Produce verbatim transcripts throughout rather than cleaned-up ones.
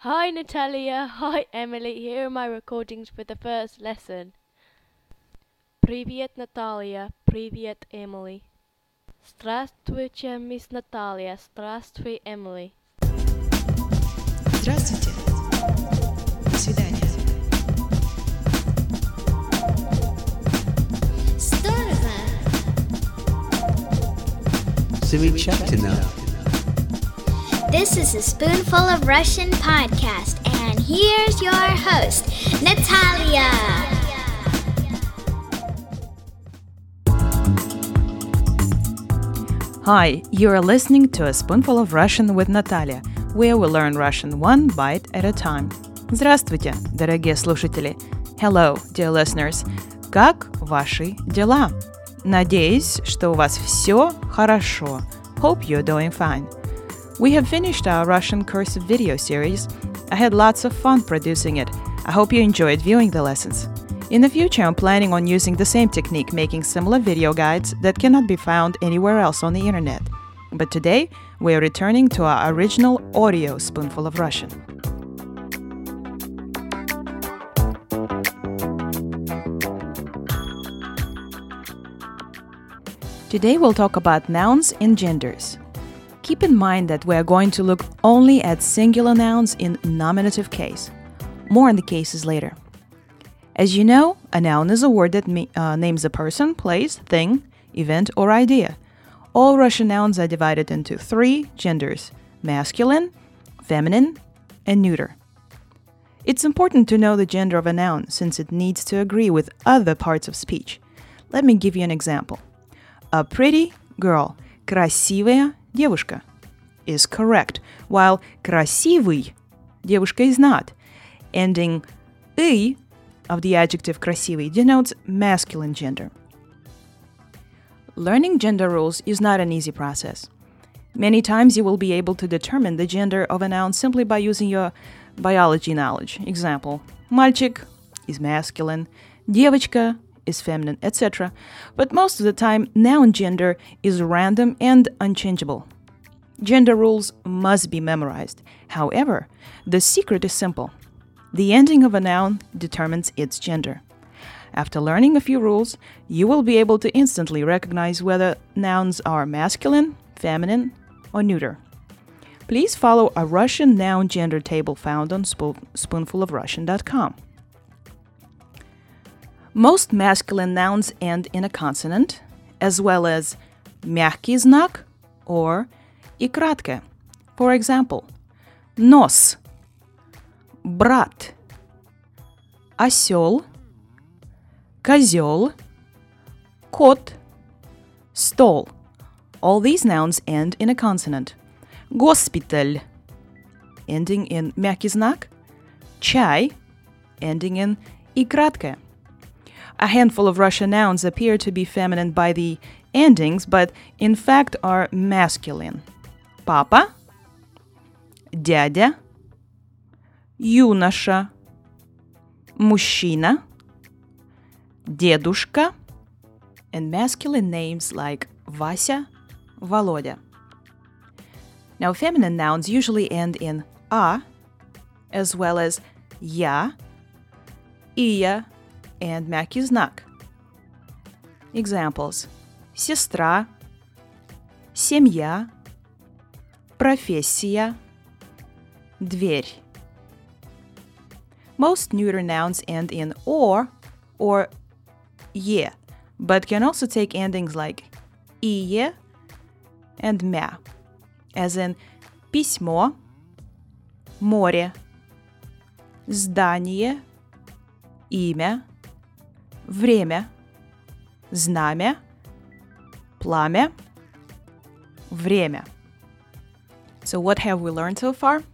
Hi Natalia, hi Emily, here are my recordings for the first lesson. Привет, Natalia. Привет, Emily. Здравствуйте, Miss Natalia. Здравствуй, Emily. Здравствуйте. До свидания. Здорово. Замечательно. This is a Spoonful of Russian podcast, and here's your host, Natalia. Hi, you are listening to a Spoonful of Russian with Natalia, where we learn Russian one bite at a time. Здравствуйте, дорогие слушатели. Hello, dear listeners. Как ваши дела? Надеюсь, что у вас все хорошо. Hope you're doing fine. We have finished our Russian cursive video series. I had lots of fun producing it. I hope you enjoyed viewing the lessons. In the future, I'm planning on using the same technique, making similar video guides that cannot be found anywhere else on the internet. But today, we are returning to our original audio Spoonful of Russian. Today, we'll talk about nouns and genders. Keep in mind that we are going to look only at singular nouns in nominative case. More on the cases later. As you know, a noun is a word that me- uh, names a person, place, thing, event, or idea. All Russian nouns are divided into three genders: masculine, feminine, and neuter. It's important to know the gender of a noun since it needs to agree with other parts of speech. Let me give you an example. A pretty girl, красивая девушка, is correct, while красивый, девушка, is not. Ending «ый» of the adjective красивый denotes masculine gender. Learning gender rules is not an easy process. Many times you will be able to determine the gender of a noun simply by using your biology knowledge. Example, мальчик is masculine, девочка is feminine, et cetera. But most of the time, noun gender is random and unchangeable. Gender rules must be memorized. However, the secret is simple. The ending of a noun determines its gender. After learning a few rules, you will be able to instantly recognize whether nouns are masculine, feminine, or neuter. Please follow a Russian noun gender table found on spoonful of russian dot com. Most masculine nouns end in a consonant, as well as мягкий знак or и краткое. For example, нос, брат, осёл, козёл, кот, стол. All these nouns end in a consonant. Госпиталь, ending in мягкий знак, чай, ending in и краткое. A handful of Russian nouns appear to be feminine by the endings, but in fact are masculine. Papa, дядя, юноша, мужчина, дедушка, and masculine names like Вася, Володя. Now, feminine nouns usually end in а, as well as я, ия, and мягкий знак. Examples: сестра, семья, профессия, дверь. Most neuter nouns end in or or е, but can also take endings like ие and мя, as in письмо, море, здание, имя, время, знамя, пламя, время. So what have we learned so far?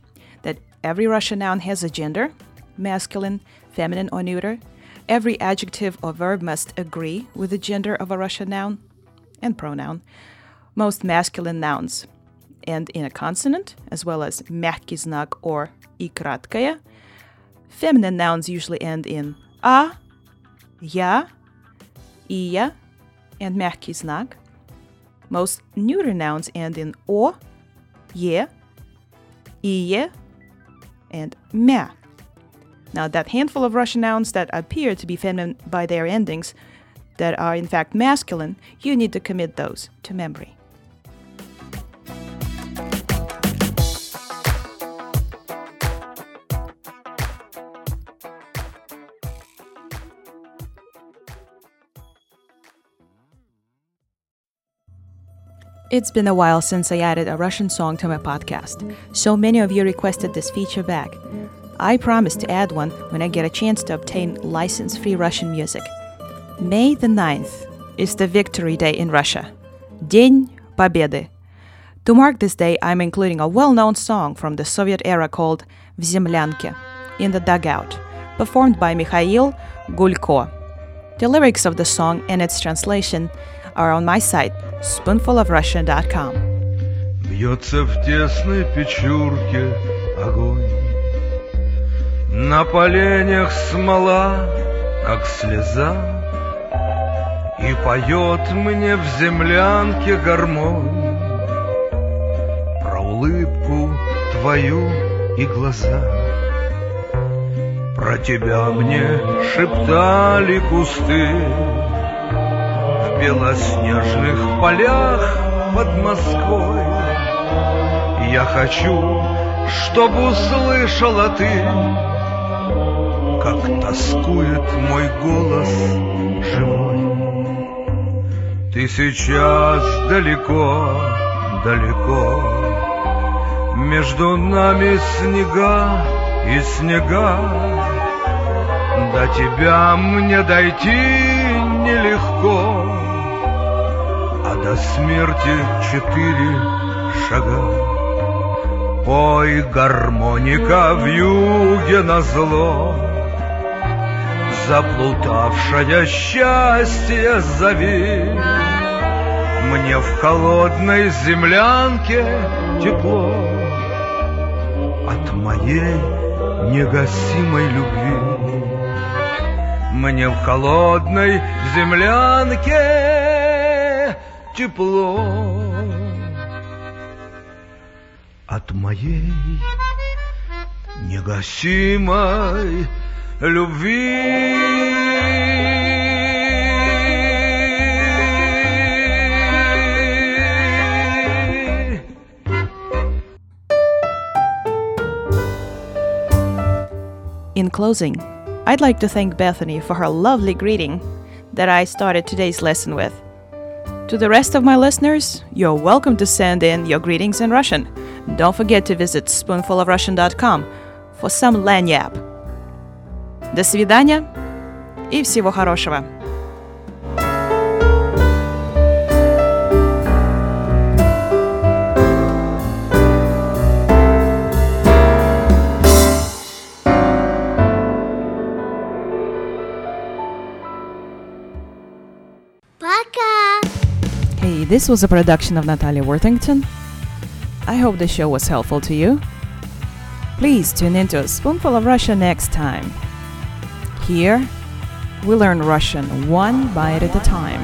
That every Russian noun has a gender, masculine, feminine, or neuter. Every adjective or verb must agree with the gender of a Russian noun and pronoun. Most masculine nouns end in a consonant, as well as мягкий знак or и краткое. Feminine nouns usually end in а, я, ия, and мягкий знак. Most neuter nouns end in о, е, ие, and mya. Now, that handful of Russian nouns that appear to be feminine by their endings that are in fact masculine, you need to commit those to memory. It's been a while since I added a Russian song to my podcast. So many of you requested this feature back. I promise to add one when I get a chance to obtain license-free Russian music. May the ninth is the Victory Day in Russia. День Победы. To mark this day, I'm including a well-known song from the Soviet era called В землянке, in the dugout, performed by Mikhail Gulko. The lyrics of the song and its translation are on my site, Spoonful of Russian dot com. Бьется в тесной печурке огонь, на поленях смола, как слеза, и поет мне в землянке гармонь про улыбку твою и глаза. Про тебя мне шептали кусты в белоснежных полях под Москвой. Я хочу, чтобы услышала ты, как тоскует мой голос живой. Ты сейчас далеко, далеко, между нами снега и снега. До тебя мне дойти нелегко, а до смерти четыре шага. Пой, гармоника, вьюге назло, заплутавшая счастье зови. Мне в холодной землянке тепло от моей негасимой любви. Мне в холодной землянке тепло от моей негасимой любви. In closing, I'd like to thank Bethany for her lovely greeting that I started today's lesson with. To the rest of my listeners, you're welcome to send in your greetings in Russian. Don't forget to visit Spoonful of Russian dot com for some lanyap. До свидания и всего хорошего! Hey, this was a production of Natalia Worthington. I hope the show was helpful to you. Please tune in to A Spoonful of Russia next time. Here, we learn Russian one bite at a time.